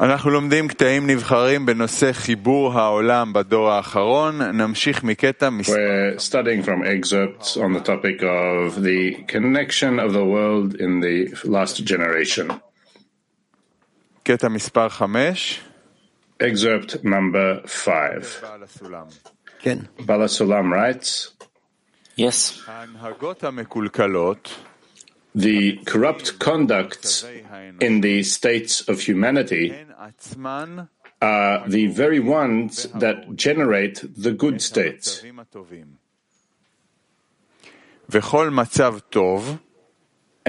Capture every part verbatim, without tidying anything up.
אנחנו לומדים קטעים נבחרים בנושא חיבור העולם בדור האחרון. נמשיך מקטע מספר. We're studying from excerpts on the topic of the connection of the world in the last generation. קטע מספר חמש. Excerpt number five. כן. Baal HaSulam writes. Yes. ההנהגות המקולקלות. The corrupt conducts in the states of humanity are the very ones that generate the good states.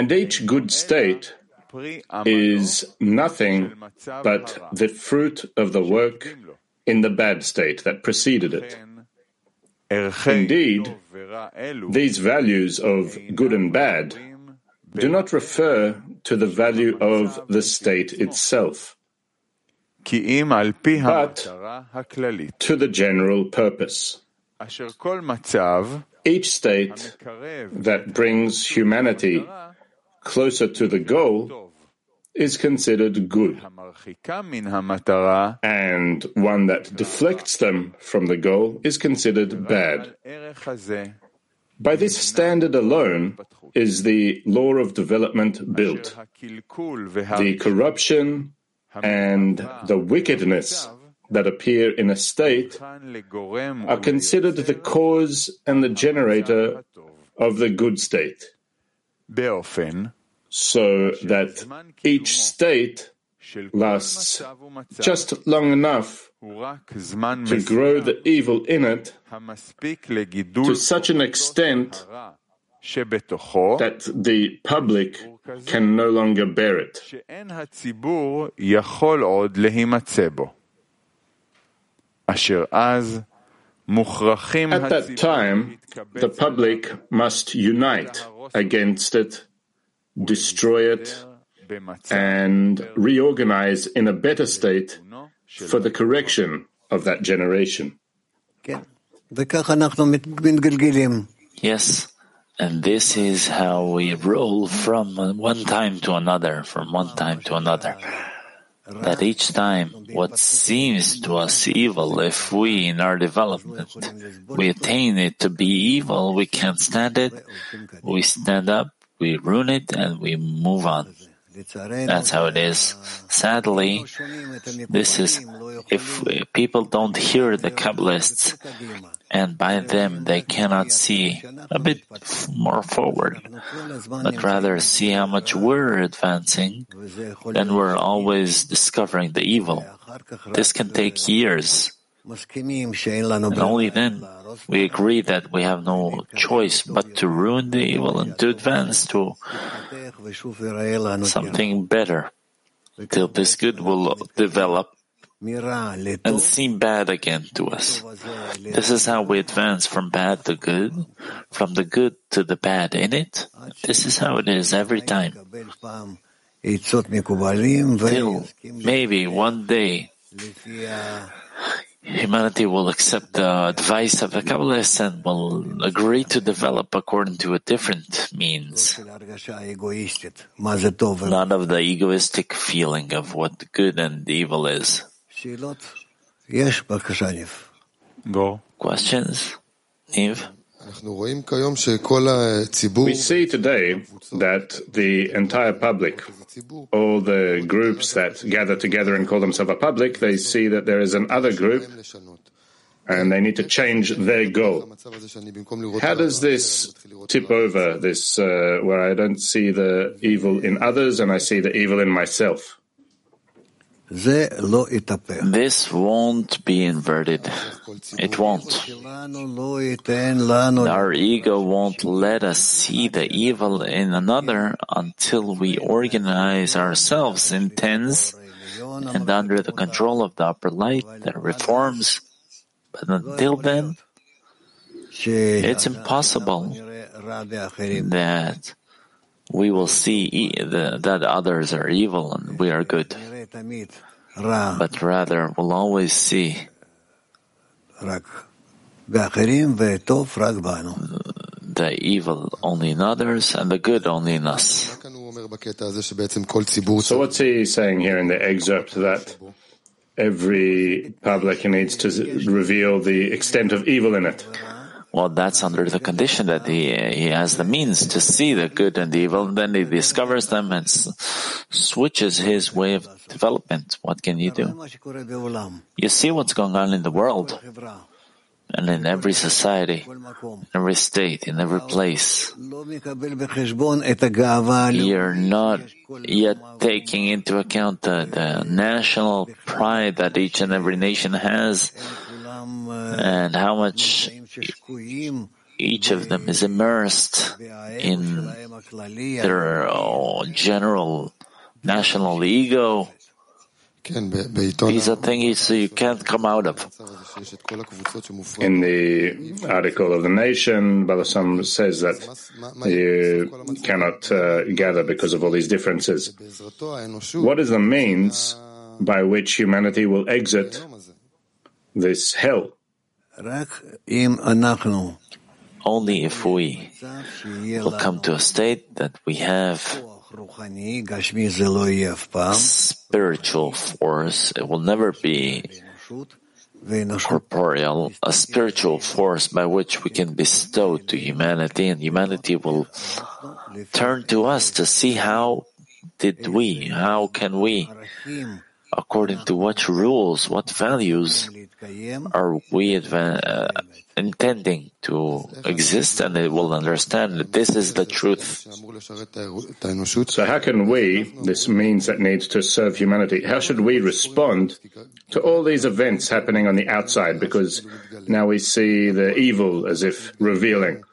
And each good state is nothing but the fruit of the work in the bad state that preceded it. Indeed, these values of good and bad do not refer to the value of the state itself, but to the general purpose. Each state that brings humanity closer to the goal is considered good, and one that deflects them from the goal is considered bad. By this standard alone is the law of development built. The corruption and the wickedness that appear in a state are considered the cause and the generator of the good state, so that each state lasts just long enough to grow the evil in it to such an extent that the public can no longer bear it. At that time, the public must unite against it, destroy it, and reorganize in a better state for the correction of that generation. Yes, and this is how we roll from one time to another, from one time to another. That each time what seems to us evil, if we in our development, we attain it to be evil, we can't stand it, we stand up, we ruin it, and we move on. That's how it is. Sadly, this is if people don't hear the Kabbalists, and by them they cannot see a bit more forward, but rather see how much we're advancing, then we're always discovering the evil. This can take years. And only then we agree that we have no choice but to ruin the evil and to advance to something better, till this good will develop and seem bad again to us. This is how we advance from bad to good, from the good to the bad in it. This is how it is every time. Till maybe one day humanity will accept the advice of the Kabbalists and will agree to develop according to a different means. None of the egoistic feeling of what good and evil is. Go. Questions? Niv? We see today that the entire public, all the groups that gather together and call themselves a public, they see that there is another group and they need to change their goal. How does this tip over, this uh, where I don't see the evil in others and I see the evil in myself? This won't be inverted. It won't. Our ego won't let us see the evil in another until we organize ourselves in tens and under the control of the upper light that reforms. But until then, it's impossible that we will see e- the, that others are evil and we are good. But rather, we'll always see the evil only in others and the good only in us. So what's he saying here in the excerpt, that every public needs to reveal the extent of evil in it? Well, that's under the condition that he he has the means to see the good and the evil, and then he discovers them and s- switches his way of development. What can you do? You see what's going on in the world, and in every society, in every state, in every place. You're not yet taking into account the, the national pride that each and every nation has, and how much each of them is immersed in their oh, general national ego. These are things you can't come out of. In the article of the Nation, Baal HaSulam says that you cannot uh, gather because of all these differences. What is the means by which humanity will exit this hell? Only if we will come to a state that we have spiritual force. It will never be corporeal, a spiritual force by which we can bestow to humanity, and humanity will turn to us to see how did we, how can we, according to what rules, what values are we adva- uh, intending to exist, and they will understand that this is the truth. So how can we, this means that needs to serve humanity, how should we respond to all these events happening on the outside? Because now we see the evil as if revealing.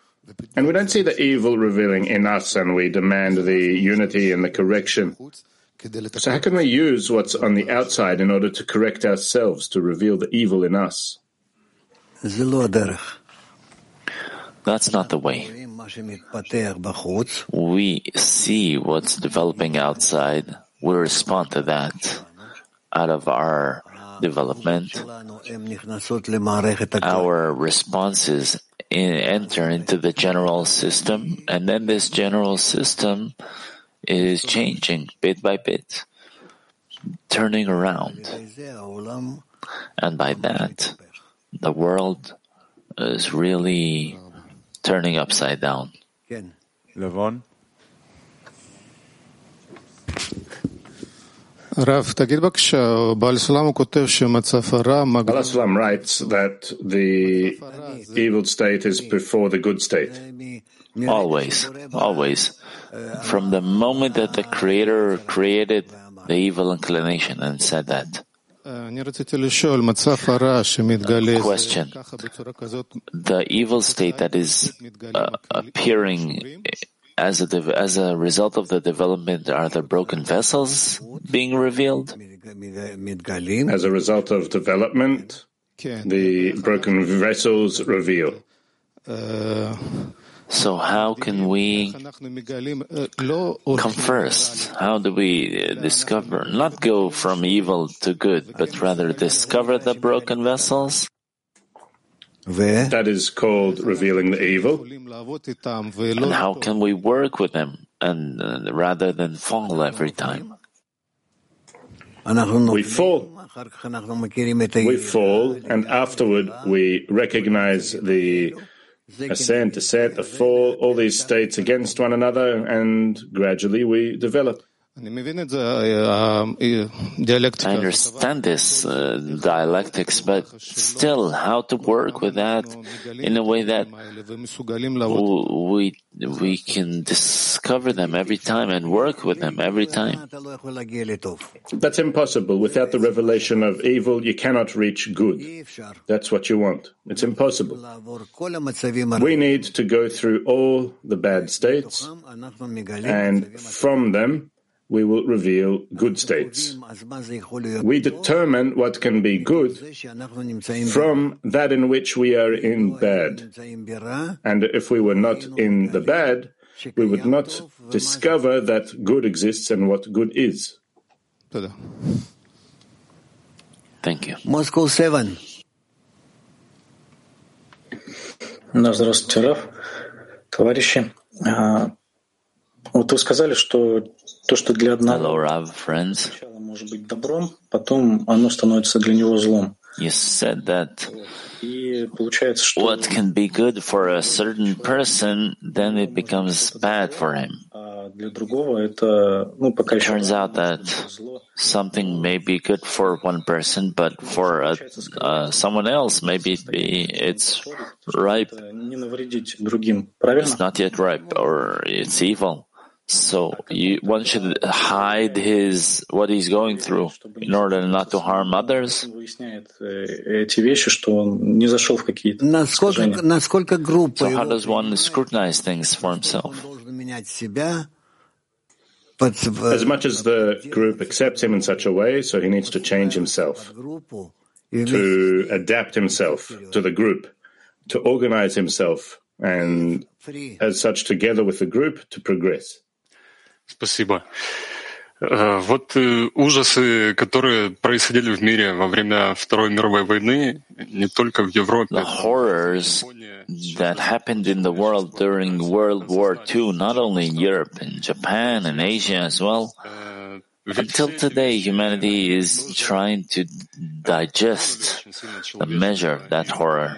And we don't see the evil revealing in us, and we demand the unity and the correction. So how can we use what's on the outside in order to correct ourselves, to reveal the evil in us? That's not the way. We see what's developing outside. We respond to that out of our development. Our responses enter into the general system, and then this general system is changing bit by bit, turning around. And by that, the world is really turning upside down. Levon? Rav HaSulam writes that the evil state is before the good state. Always, always. From the moment that the Creator created the evil inclination and said that. Question. The evil state that is uh, appearing as a, de- as a result of the development, are the broken vessels being revealed? As a result of development, the broken vessels reveal. Uh... So how can we come first? How do we discover, not go from evil to good, but rather discover the broken vessels? That is called revealing the evil. And how can we work with them, and uh, rather than fall every time? We fall. We fall, and afterward we recognize the ascent, descent, the fall, all these states against one another, and gradually we develop. I understand this uh, dialectics, but still how to work with that in a way that we, we can discover them every time and work with them every time. That's impossible. Without the revelation of evil, you cannot reach good. That's what you want. It's impossible. We need to go through all the bad states, and from them, we will reveal good states. We determine what can be good from that in which we are in bad. And if we were not in the bad, we would not discover that good exists and what good is. Thank you. Moscow seven. Nazar Chorov. Товарищи, вот вы сказали, что то, что для одного сначала может быть добром, потом оно становится для него злом. You said that what can be good for a certain person, then it becomes bad for him. It turns out that something may be good for one person, but for a, uh, someone else, maybe it's ripe. It's not yet ripe, or it's evil. So you, one should hide his what he's going through in order not to harm others. So how does one scrutinize things for himself? As much as the group accepts him in such a way, so he needs to change himself, to adapt himself to the group, to organize himself, and as such, together with the group, to progress. Спасибо. Вот ужасы, которые происходили в мире во время Второй мировой войны, не только в Европе. The horrors that happened in the world during World War Two, not only in Europe, in Japan and Asia as well. Until today, humanity is trying to digest the measure of that horror.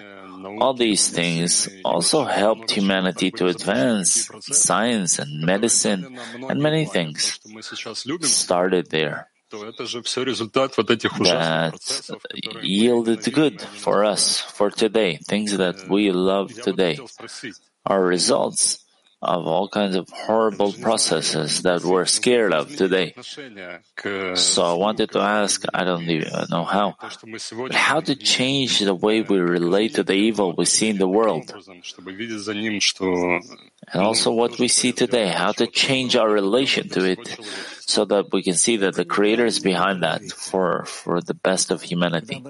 All these things also helped humanity to advance science and medicine and many things started there that yielded good for us, for today, things that we love today are results of all kinds of horrible processes that we're scared of today. So I wanted to ask, I don't even know how, but how to change the way we relate to the evil we see in the world. And also what we see today, how to change our relation to it so that we can see that the Creator is behind that for, for the best of humanity.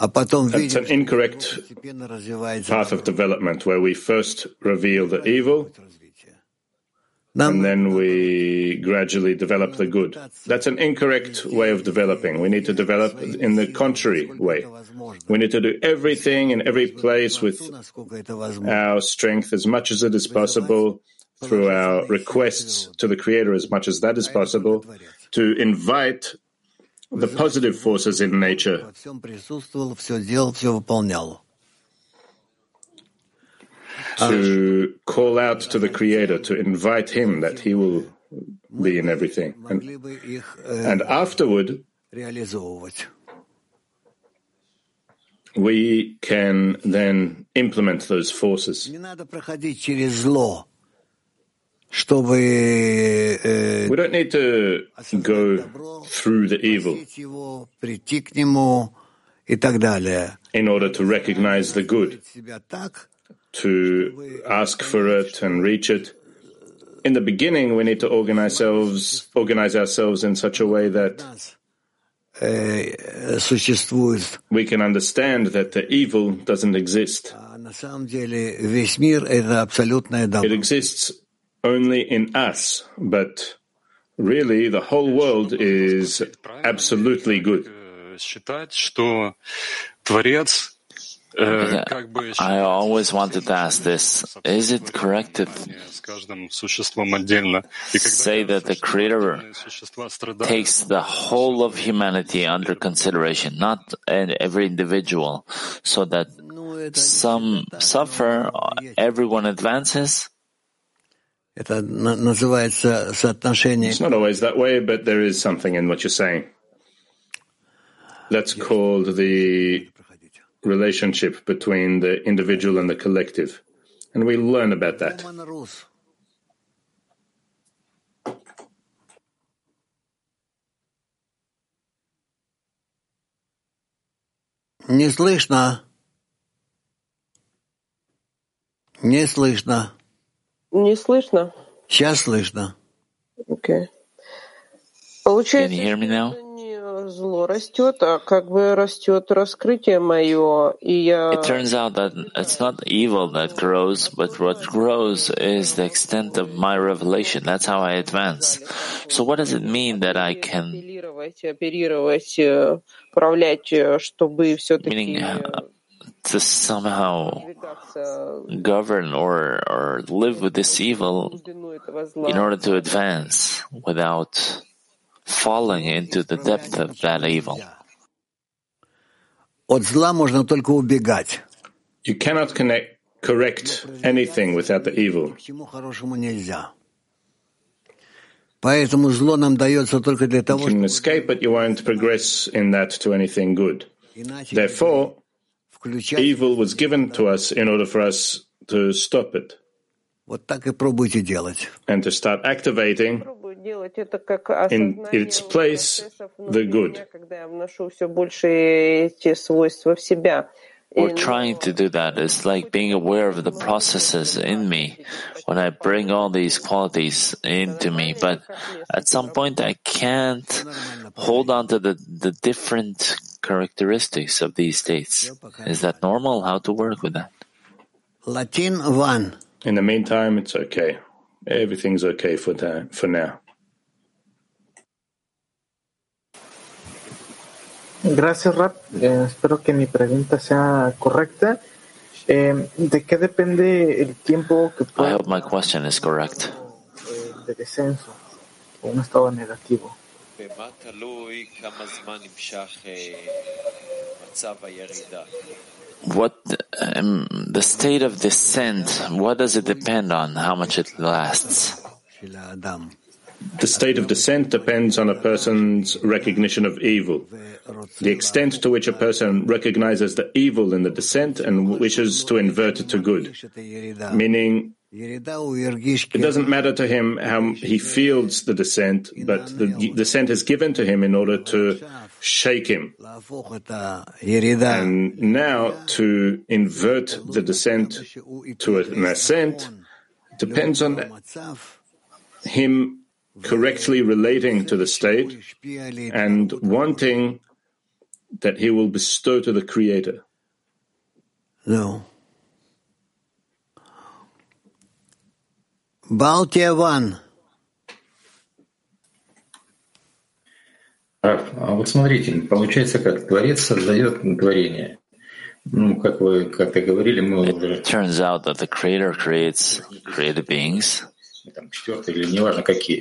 It's an incorrect path of development where we first reveal the evil and then we gradually develop the good. That's an incorrect way of developing. We need to develop in the contrary way. We need to do everything in every place with our strength as much as it is possible, through our requests to the Creator as much as that is possible, to invite the positive forces in nature. To call out to the Creator, to invite Him that He will be in everything. And, and afterward, we can then implement those forces. We don't need to go through the evil in order to recognize the good, to ask for it and reach it. In the beginning, we need to organize ourselves, organize ourselves in such a way that we can understand that the evil doesn't exist. It exists only in us, but really the whole world is absolutely good. I always wanted to ask this. Is it correct to say that the Creator takes the whole of humanity under consideration, not every individual, so that some suffer, everyone advances? It's not always that way, but there is something in what you're saying. That's called the relationship between the individual and the collective. And we learn about that. Не слышно. Не слышно. Не слышно. Сейчас слышно. Okay. Получается, не зло растет, а как бы растет раскрытие мое, и я. It turns out that it's not evil that grows, but what grows is the extent of my revelation. That's how I advance. So what does it mean that I can? Meaning, to somehow govern or, or live with this evil in order to advance without falling into the depth of that evil. You cannot connect, correct anything without the evil. You can escape, but you won't progress in that to anything good. Therefore, evil was given to us in order for us to stop it. And to start activating in its place the good. Or trying to do that is like being aware of the processes in me when I bring all these qualities into me. But at some point, I can't hold on to the, the different characteristics of these states. Is that normal? How to work with that? Latin one. In the meantime, it's okay. Everything's okay for that, for now. Gracias, Rab. Eh, espero que mi pregunta sea correcta. Eh, ¿De qué depende el tiempo que puede? I hope my question is correct. De descenso, o un estado negativo. What um, the state of descent? What does it depend on? How much it lasts? The state of descent depends on a person's recognition of evil. The extent to which a person recognizes the evil in the descent and wishes to invert it to good, meaning it doesn't matter to him how he feels the descent, but the descent is given to him in order to shake him. And now to invert the descent to an ascent depends on him correctly relating to the state and wanting that he will bestow to the Creator. No. Baltia one. А вот смотрите, получается, как Творец создает творение. Ну, как вы как-то говорили, мы уже. It turns out that the Creator creates created beings.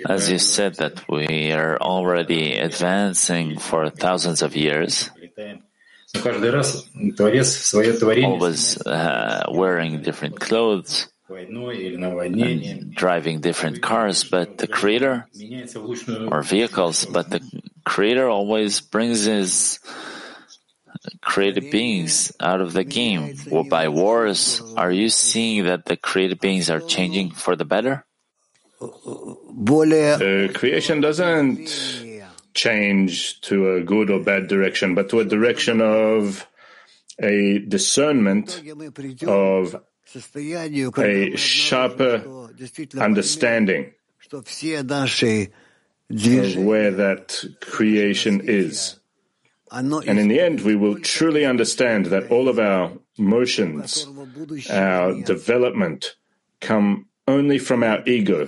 As you said, that we are already advancing for thousands of years, always uh, wearing different clothes and driving different cars, but the Creator, or vehicles, but the Creator always brings his created beings out of the game. Well, by wars, are you seeing that the created beings are changing for the better? Uh, creation doesn't change to a good or bad direction, but to a direction of a discernment, of a sharper understanding of where that creation is. And in the end, we will truly understand that all of our motions, our development, come only from our ego.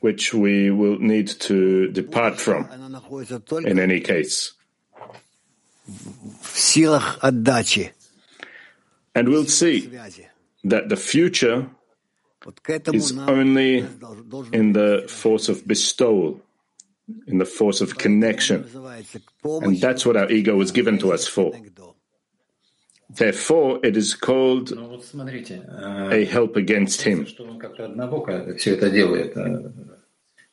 Which we will need to depart from, in any case. And we'll see that the future is only in the force of bestowal, in the force of connection. And that's what our ego was given to us for. Therefore, it is called a help against him.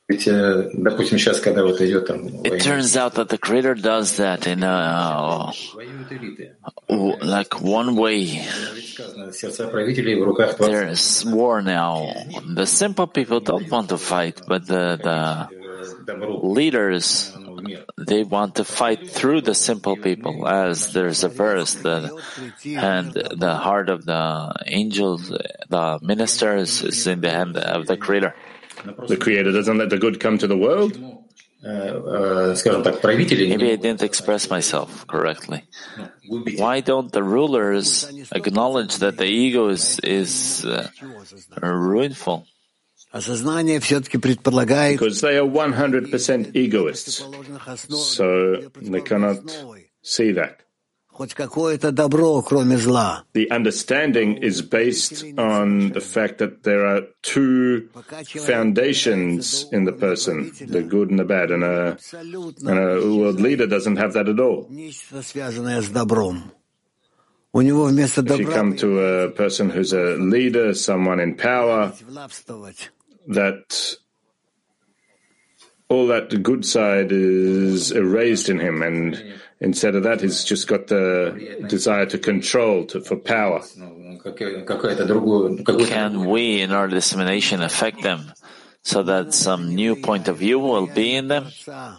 It turns out that the Creator does that in a, like one way. There is war now. The simple people don't want to fight, but the, the leaders, they want to fight through the simple people, as there's a verse, the, and the heart of the angels, the ministers, is in the hand of the Creator. The Creator doesn't let the good come to the world? Maybe I didn't express myself correctly. Why don't the rulers acknowledge that the ego is, is uh, ruinful? because they are one hundred percent egoists, so they cannot see that. The understanding is based on the fact that there are two foundations in the person, the good and the bad, and a, and a world leader doesn't have that at all. If you come to a person who's a leader, someone in power, that all that good side is erased in him, and instead of that, he's just got the desire to control, to, for power. Can we, in our dissemination, affect them so that some new point of view will be in them? No,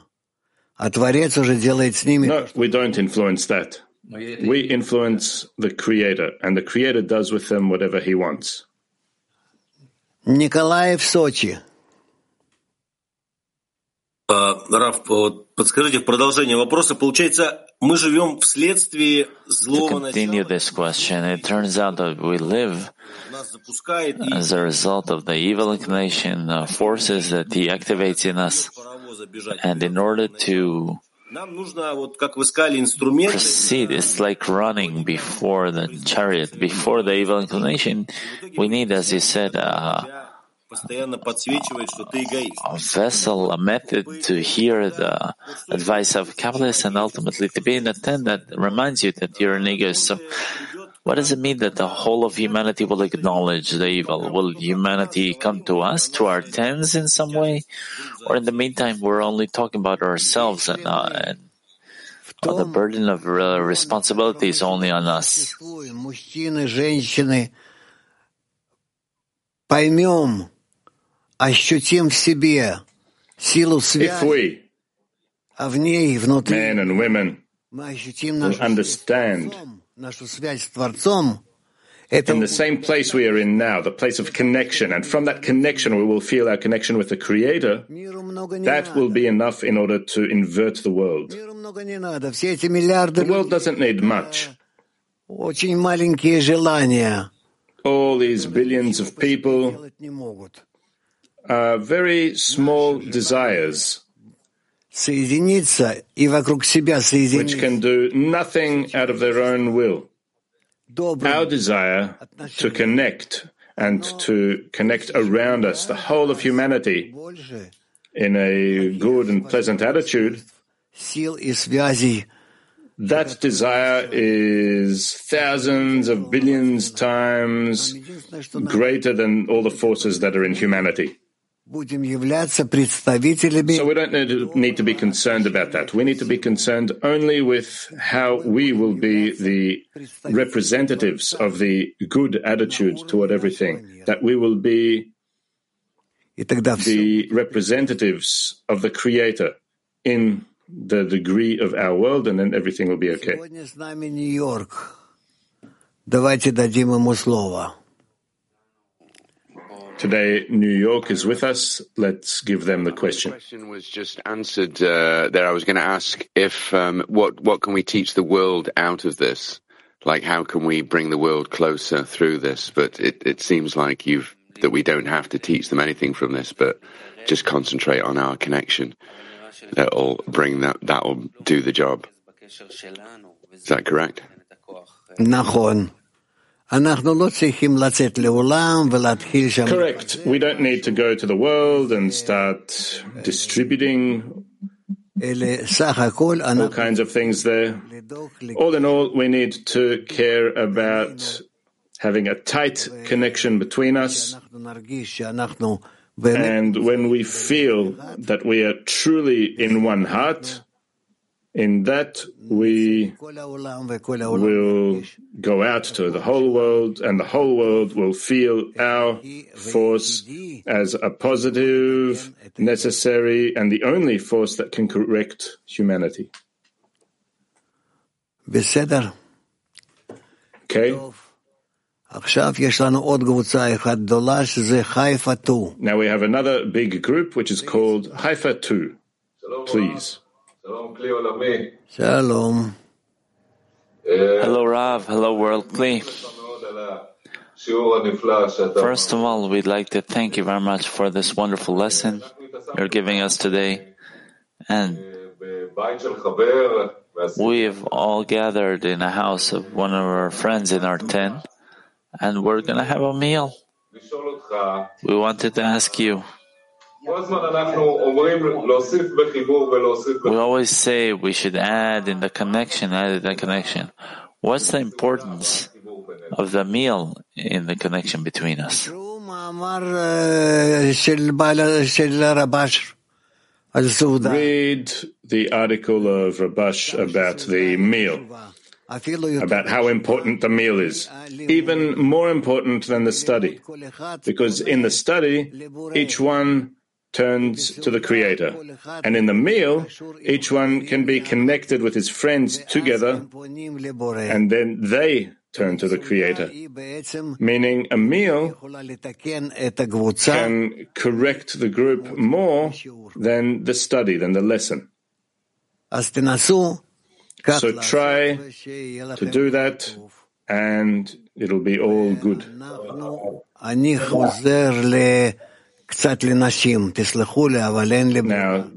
we don't influence that. We influence the Creator, and the Creator does with them whatever he wants. Nikolaev, Sochi. Раф, подскажите, в продолжение вопроса, получается, мы живем вследствие злого начала. To continue this question, it turns out that we live as a result of the evil inclination of forces that he activates in us. And in order to proceed, it's like running before the chariot, before the evil inclination, we need, as you said, a a vessel, a method to hear the advice of Kabbalists and ultimately to be in a tent that reminds you that you're an egoist. So what does it mean that the whole of humanity will acknowledge the evil? Will humanity come to us, to our tents in some way? Or in the meantime, we're only talking about ourselves and, uh, and uh, the burden of uh, responsibility is only on us. If we, men and women, will understand in the same place we are in now, the place of connection, and from that connection we will feel our connection with the Creator, that will be enough in order to invert the world. The world doesn't need much. All these billions of people are very small desires which can do nothing out of their own will. Our desire to connect and to connect around us, the whole of humanity, in a good and pleasant attitude, that desire is thousands of billions times greater than all the forces that are in humanity. So we don't need to be concerned about that. We need to be concerned only with how we will be the representatives of the good attitude toward everything, that we will be the representatives of the Creator in the degree of our world, and then everything will be okay. Today, New York is with us. Let's give them the question. The question was just answered uh, there. I was going to ask if um, what what can we teach the world out of this? Like, how can we bring the world closer through this? But it, it seems like you've that we don't have to teach them anything from this, but just concentrate on our connection. That'll bring that. That'll do the job. Is that correct? Correct. We don't need to go to the world and start distributing all kinds of things there. All in all, we need to care about having a tight connection between us. And when we feel that we are truly in one heart, in that we will go out to the whole world, and the whole world will feel our force as a positive, necessary, and the only force that can correct humanity. Okay. Now we have another big group which is called Haifa two. Please. Shalom. Hello Rav, hello World Kli. First of all, we'd like to thank you very much for this wonderful lesson you're giving us today. And we've all gathered in a house of one of our friends in our tent, and we're going to have a meal. We wanted to ask you. We always say we should add in the connection, add in the connection. What's the importance of the meal in the connection between us? Read the article of Rabash about the meal, about how important the meal is, even more important than the study, because in the study, each one turns to the Creator. And in the meal, each one can be connected with his friends together, and then they turn to the Creator. Meaning a meal can correct the group more than the study, than the lesson. So try to do that, and it'll be all good. Now,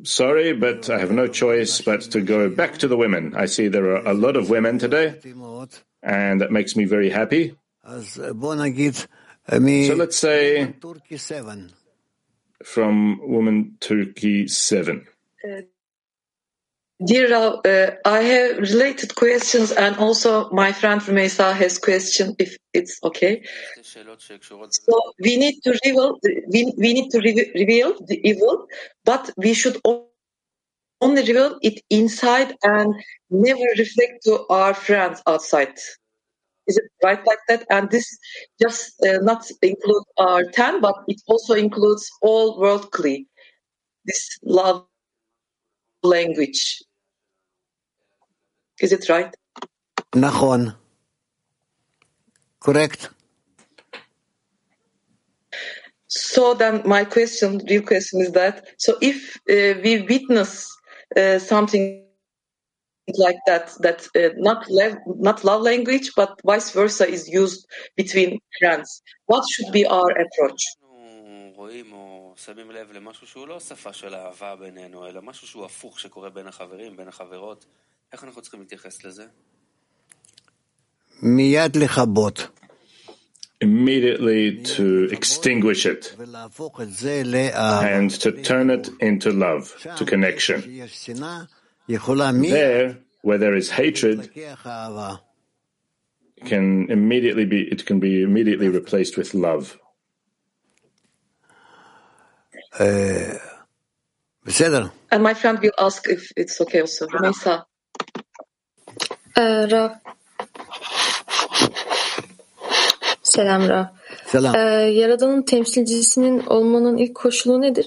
sorry, but I have no choice but to go back to the women. I see there are a lot of women today, and that makes me very happy. So let's say from woman Turkey seven. Uh, dear Rav, uh, I have related questions, and also my friend Rumeysa has question, if it's okay. So we need to reveal, we, we need to re- reveal the evil, but we should only reveal it inside and never reflect to our friends outside. Is it right like that? And this just uh, not include our ten, but it also includes all worldly, this love language. Is it right? Nachon. Correct. So then my question, real question is that, so if uh, we witness Uh, something like that, that uh, not, lev- not love language, but vice versa is used between friends. What should be our approach? Immediately to extinguish it and to turn it into love, to connection. There, where there is hatred, can immediately be it can be immediately replaced with love. And my friend will ask if it's okay also. Uh, Selam Rav. Selam. Ee, Yaradan'ın temsilcisinin olmanın ilk koşulu nedir?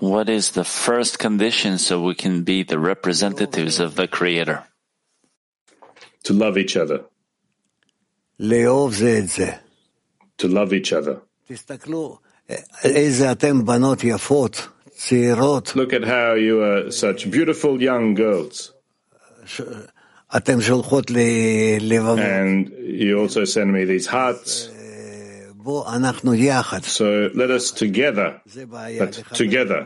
What is the first condition so we can be the representatives of the Creator? To love each other. To love each other. Look at how you are such beautiful young girls. And you also send me these hearts. So let us together, but together.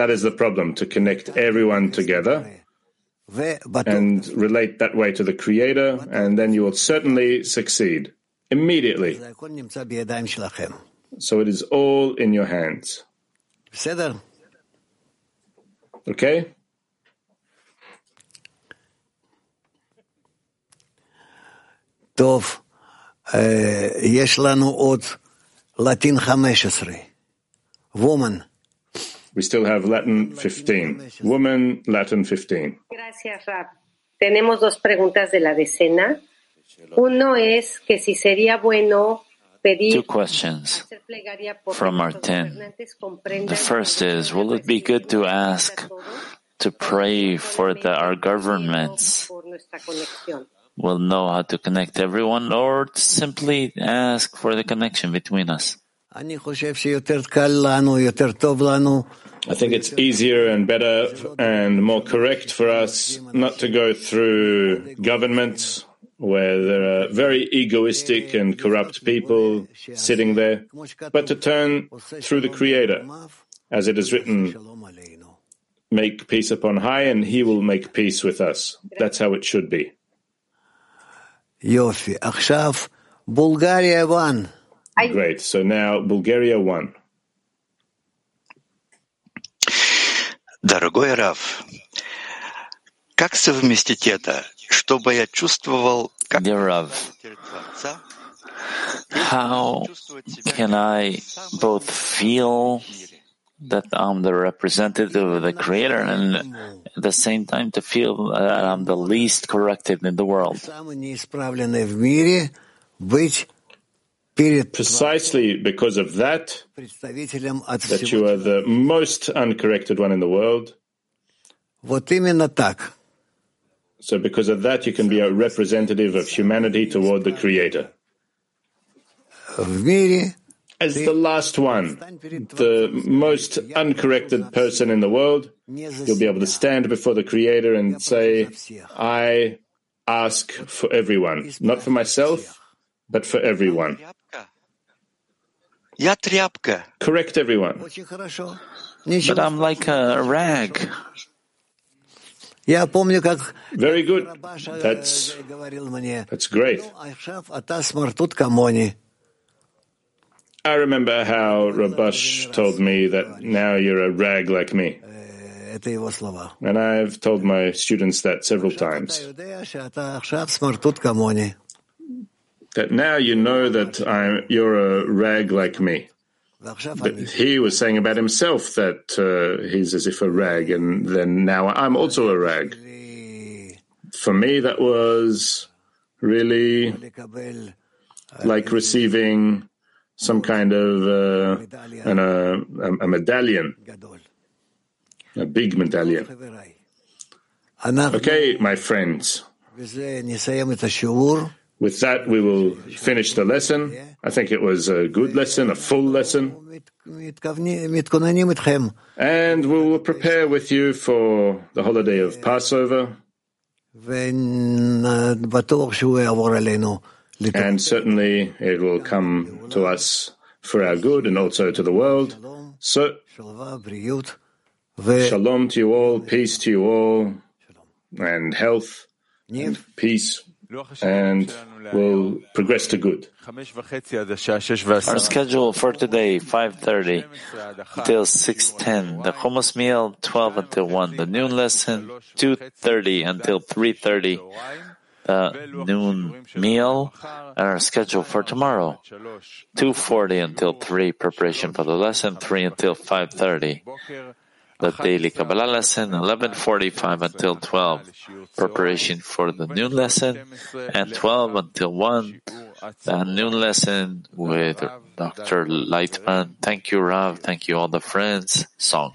That is the problem, to connect everyone together and relate that way to the Creator, and then you will certainly succeed immediately. So it is all in your hands. Okay? Tov, yesh lanu od Latin fifteen. Woman. We still have Latin fifteen. Woman, Latin fifteen. Gracias, Rab. Tenemos dos preguntas de la decena. Uno es que si sería bueno pedir. Two questions from our ten. The first is, will it be good to ask to pray for the, our governments? Will know how to connect everyone, or simply ask for the connection between us. I think it's easier and better and more correct for us not to go through governments where there are very egoistic and corrupt people sitting there, but to turn through the Creator, as it is written, make peace upon high and He will make peace with us. That's how it should be. Bulgaria won. Great. So now Bulgaria won. Дорогой Рав, как совместить это, чтобы я чувствовал, как Творца, how can I both feel that I'm the representative of the Creator and at the same time to feel that I'm the least corrected in the world? Precisely because of that, that you are the most uncorrected one in the world. So because of that, you can be a representative of humanity toward the Creator. As the last one, the most uncorrected person in the world, you'll be able to stand before the Creator and say, I ask for everyone, not for myself, but for everyone. Correct everyone. But I'm like a rag. Very good. That's, that's great. I remember how Rabash told me that now you're a rag like me. And I've told my students that several times. That now you know that I'm, you're a rag like me. But he was saying about himself that uh, he's as if a rag, and then now I'm also a rag. For me, that was really like receiving some kind of uh, an, uh, a medallion, a big medallion. Okay, my friends. With that, we will finish the lesson. I think it was a good lesson, a full lesson. And we will prepare with you for the holiday of Passover. And certainly it will come to us for our good and also to the world. So, shalom to you all, peace to you all, and health, and peace. And we'll progress to good. Our schedule for today, five thirty until six ten. The hummus meal, twelve until one. The noon lesson, two thirty until three thirty. The noon meal, and our schedule for tomorrow, two forty until three, preparation for the lesson, three until five thirty. The daily Kabbalah lesson, eleven forty-five until twelve, preparation for the noon lesson, and twelve until one, the noon lesson with Doctor Lightman. Thank you, Rav. Thank you, all the friends. Song.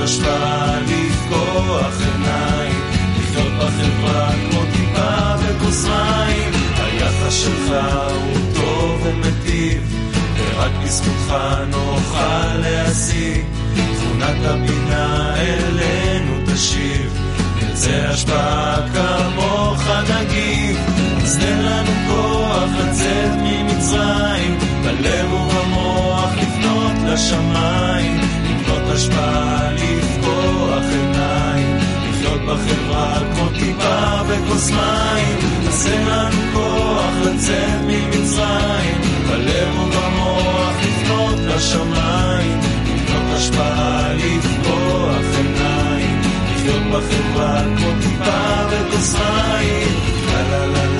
השפעה לפקוח עיניים, לחיות בחברה כמו טיפה וכוס מים. היחס שלך הוא טוב ומטיב, ורק בזכותך נוכל להשיג, תכונת הבינה אלינו תשיב, נרצה השפעה כמוך נגיב. אז תן לנו כוח לצאת ממצרים, בלב ובמוח לפנות לשמיים, לפנות השפעה לפקוח עיניים, לחיות בחברה כמו טיפה וכוס מים. אז תן לנו כוח לצאת ממצרים, בלב ובמוח לפנות לשמיים, לפנות השפעה לפקוח עיניים, לחיות בחברה כמו טיפה בתוך מים.